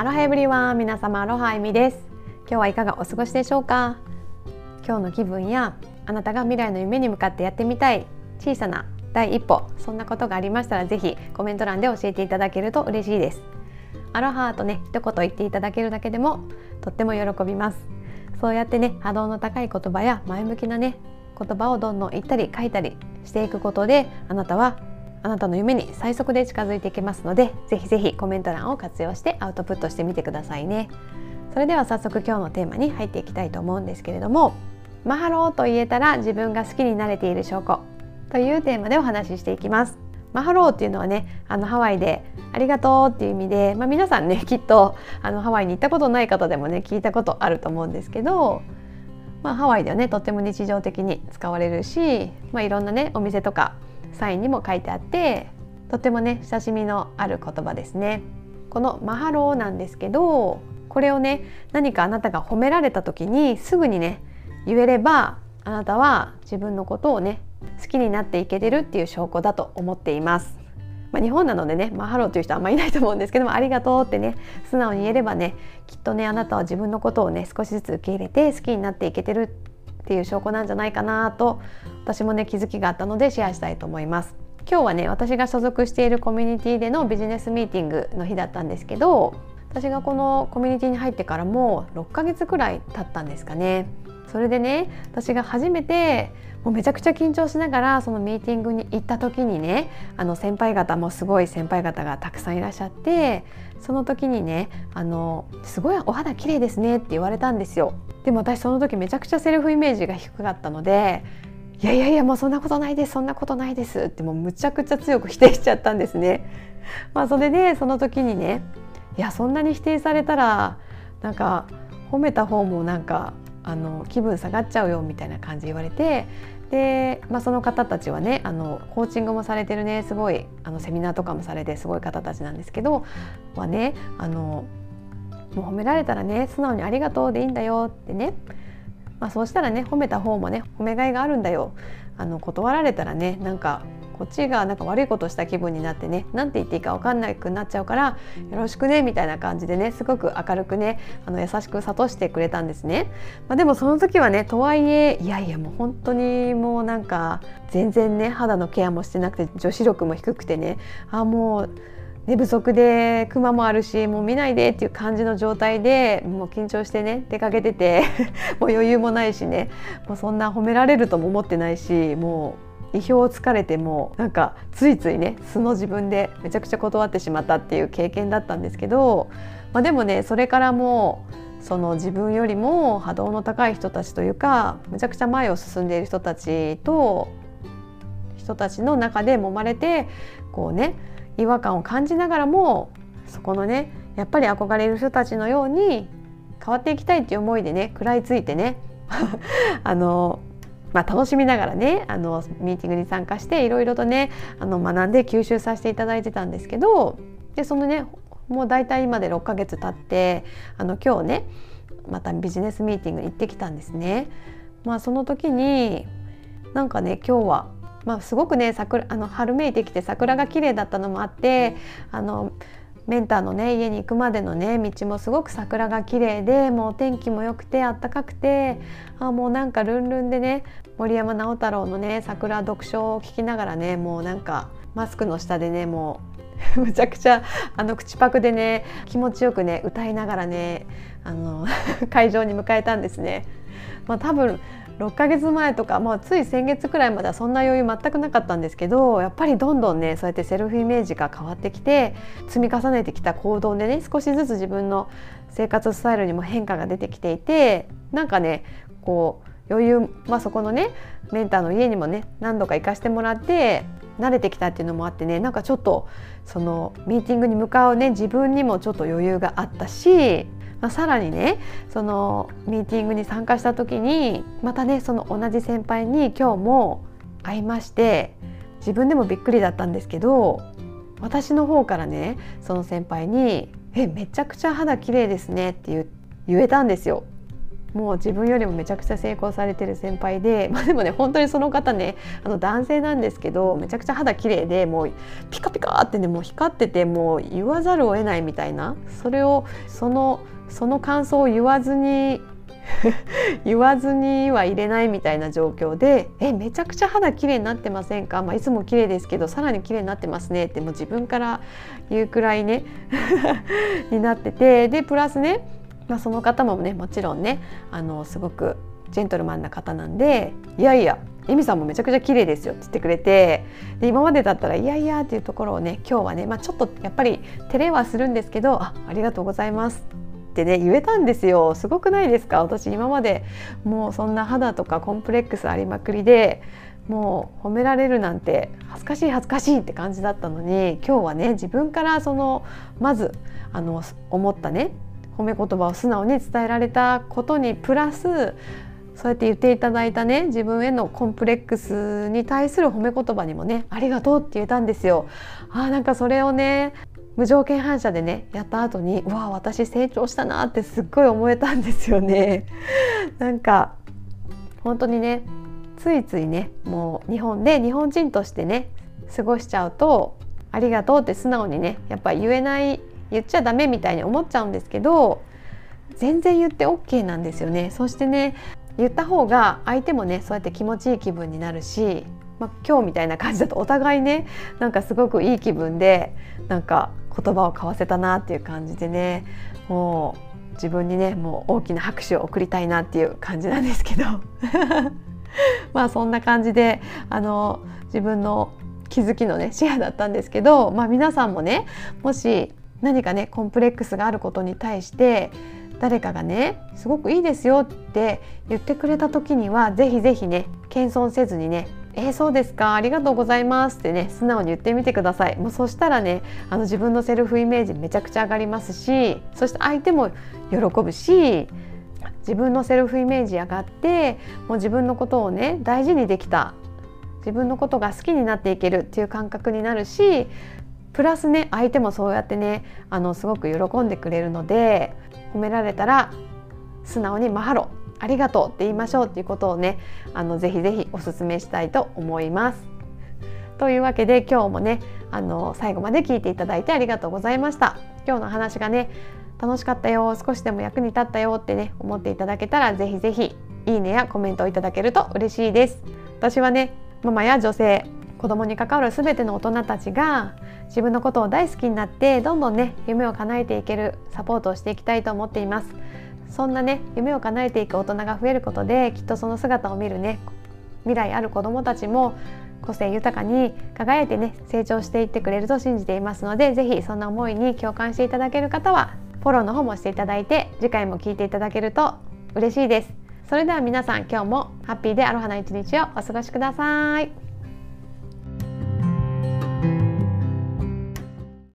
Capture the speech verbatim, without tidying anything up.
アロハエブリワン、皆様アロハエミです。今日はいかがお過ごしでしょうか。今日の気分やあなたが未来の夢に向かってやってみたい小さな第一歩、そんなことがありましたらぜひコメント欄で教えていただけると嬉しいです。アロハとね一言言っていただけるだけでもとっても喜びます。そうやってね波動の高い言葉や前向きなね言葉をどんどん言ったり書いたりしていくことであなたはあなたの夢に最速で近づいていきますので、ぜひぜひコメント欄を活用してアウトプットしてみてくださいね。それでは早速今日のテーマに入っていきたいと思うんですけれども、マハローと言えたら自分が好きになれている証拠というテーマでお話ししていきます。マハローっていうのはね、あのハワイでありがとうっていう意味で、まあ、皆さんねきっとあのハワイに行ったことない方でもね聞いたことあると思うんですけど、まあ、ハワイではねとっても日常的に使われるし、まあ、いろんなねお店とかサインにも書いてあって、とってもね親しみのある言葉ですね。このマハローなんですけど、これをね何かあなたが褒められた時にすぐにね言えれば、あなたは自分のことをね好きになっていけてるっていう証拠だと思っています。まあ、日本なのでねマハローという人はあんまりいないと思うんですけども、ありがとうってね素直に言えればね、きっとねあなたは自分のことをね少しずつ受け入れて好きになっていけてるっていう証拠なんじゃないかなと、私もね気づきがあったのでシェアしたいと思います。今日はね私が所属しているコミュニティでのビジネスミーティングの日だったんですけど、私がこのコミュニティに入ってからもうろっかげつくらい経ったんですかね。それでね私が初めてもうめちゃくちゃ緊張しながらそのミーティングに行った時にね、あの先輩方もすごい先輩方がたくさんいらっしゃって、その時にねあのすごいお肌綺麗ですねって言われたんですよ。でも私その時めちゃくちゃセルフイメージが低かったので、いやいやいやもうそんなことないですそんなことないですってもうむちゃくちゃ強く否定しちゃったんですね。まあそれでその時にね、いやそんなに否定されたらなんか褒めた方もなんかあの気分下がっちゃうよみたいな感じ言われて、で、まあ、その方たちはねあのコーチングもされてるねすごいあのセミナーとかもされてすごい方たちなんですけどはね、あのもう褒められたらね素直にありがとうでいいんだよってね、まあ、そうしたらね褒めた方もね褒めがいがあるんだよ、あの断られたらねなんかこっちがなんか悪いことした気分になってねなんて言っていいか分かんなくなっちゃうからよろしくねみたいな感じでねすごく明るくねあの優しく諭してくれたんですね。まあ、でもその時はねとはいえいやいやもう本当にもうなんか全然ね肌のケアもしてなくて女子力も低くてね、あもう寝不足でクマもあるしもう見ないでっていう感じの状態でもう緊張してね出かけててもう余裕もないしね、もうそんな褒められるとも思ってないし、もう意表をつかれてもなんかついついね素の自分でめちゃくちゃ断ってしまったっていう経験だったんですけど、まあ、でもねそれからもうその自分よりも波動の高い人たちというかめちゃくちゃ前を進んでいる人たちと人たちの中で揉まれてこうね違和感を感じながらもそこのねやっぱり憧れる人たちのように変わっていきたいっていう思いでね食らいついてねあの、まあ、楽しみながらねあのミーティングに参加していろいろとねあの学んで吸収させていただいてたんですけど、でそのねもうだいたい今でろっかげつ経ってあの今日ねまたビジネスミーティングに行ってきたんですね。まあ、その時になんかね今日はまあ、すごくね桜あの春めいてきて桜が綺麗だったのもあって、あのメンターの、ね、家に行くまでの、ね、道もすごく桜が綺麗でもう天気も良くてあったかくて、あもうなんかルンルンでね森山直太朗の、ね、桜読書を聞きながらねもうなんかマスクの下でねもうむちゃくちゃあの口パクでね気持ちよくね歌いながらねあの会場に迎えたんですね。まあ、多分ろっかげつまえとか、まあ、つい先月くらいまではそんな余裕全くなかったんですけど、やっぱりどんどんねそうやってセルフイメージが変わってきて積み重ねてきた行動でね少しずつ自分の生活スタイルにも変化が出てきていて、なんかねこう余裕、まあ、そこのねメンターの家にもね何度か行かせてもらって慣れてきたっていうのもあってね、なんかちょっとそのミーティングに向かうね自分にもちょっと余裕があったし、まあ、さらにねそのミーティングに参加した時にまたねその同じ先輩に今日も会いまして、自分でもびっくりだったんですけど私の方からねその先輩に「えめちゃくちゃ肌綺麗ですね」って言えたんですよ。もう自分よりもめちゃくちゃ成功されてる先輩で、まあ、でもね本当にその方ねあの男性なんですけどめちゃくちゃ肌綺麗でもうピカピカってねもう光っててもう言わざるを得ないみたいな、それをそのその感想を言わずに言わずには入れないみたいな状況で、えめちゃくちゃ肌綺麗になってませんか、まあ、いつも綺麗ですけどさらに綺麗になってますねってもう自分から言うくらいねになってて、でプラスね、まあ、その方もねもちろんねあのすごくジェントルマンな方なんで、いやいやエミさんもめちゃくちゃ綺麗ですよって言ってくれて、で今までだったらいやいやっていうところをね今日はね、まあ、ちょっとやっぱり照れはするんですけど あ, ありがとうございますってね言えたんですよ。すごくないですか？私今までもうそんな肌とかコンプレックスありまくりでもう褒められるなんて恥ずかしい恥ずかしいって感じだったのに、今日はね自分からそのまずあの思ったね褒め言葉を素直に伝えられたことにプラスそうやって言っていただいたね自分へのコンプレックスに対する褒め言葉にもねありがとうって言えたんですよ。あーなんかそれをね無条件反射でねやった後にうわ私成長したなってすっごい思えたんですよね。なんか本当にねついついねもう日本で日本人としてね過ごしちゃうとありがとうって素直にねやっぱ言えない言っちゃダメみたいに思っちゃうんですけど、全然言って オーケー なんですよね。そしてね言った方が相手もねそうやって気持ちいい気分になるし、まあ、今日みたいな感じだとお互いねなんかすごくいい気分でなんか言葉を交わせたなっていう感じでねもう自分にねもう大きな拍手を送りたいなっていう感じなんですけどまあそんな感じであの自分の気づきのねシェアだったんですけど、まあ、皆さんもねもし何かねコンプレックスがあることに対して誰かがねすごくいいですよって言ってくれた時にはぜひぜひね謙遜せずにねえー、そうですかありがとうございますってね素直に言ってみてください。もうそしたらねあの自分のセルフイメージめちゃくちゃ上がりますし、そして相手も喜ぶし自分のセルフイメージ上がってもう自分のことをね大事にできた自分のことが好きになっていけるっていう感覚になるし、プラスね相手もそうやってねあのすごく喜んでくれるので、褒められたら素直にマハロありがとうって言いましょうっていうことをねあのぜひぜひおすすめしたいと思います。というわけで今日もねあの最後まで聞いていただいてありがとうございました。今日の話がね楽しかったよ少しでも役に立ったよってね思っていただけたらぜひぜひいいねやコメントをいただけると嬉しいです。私はねママや女性子供に関わる全ての大人たちが自分のことを大好きになってどんどんね夢を叶えていけるサポートをしていきたいと思っています。そんなね夢を叶えていく大人が増えることできっとその姿を見るね未来ある子どもたちも個性豊かに輝いてね成長していってくれると信じていますので、ぜひそんな思いに共感していただける方はフォローの方もしていただいて次回も聞いていただけると嬉しいです。それでは皆さん今日もハッピーでアロハな一日をお過ごしください。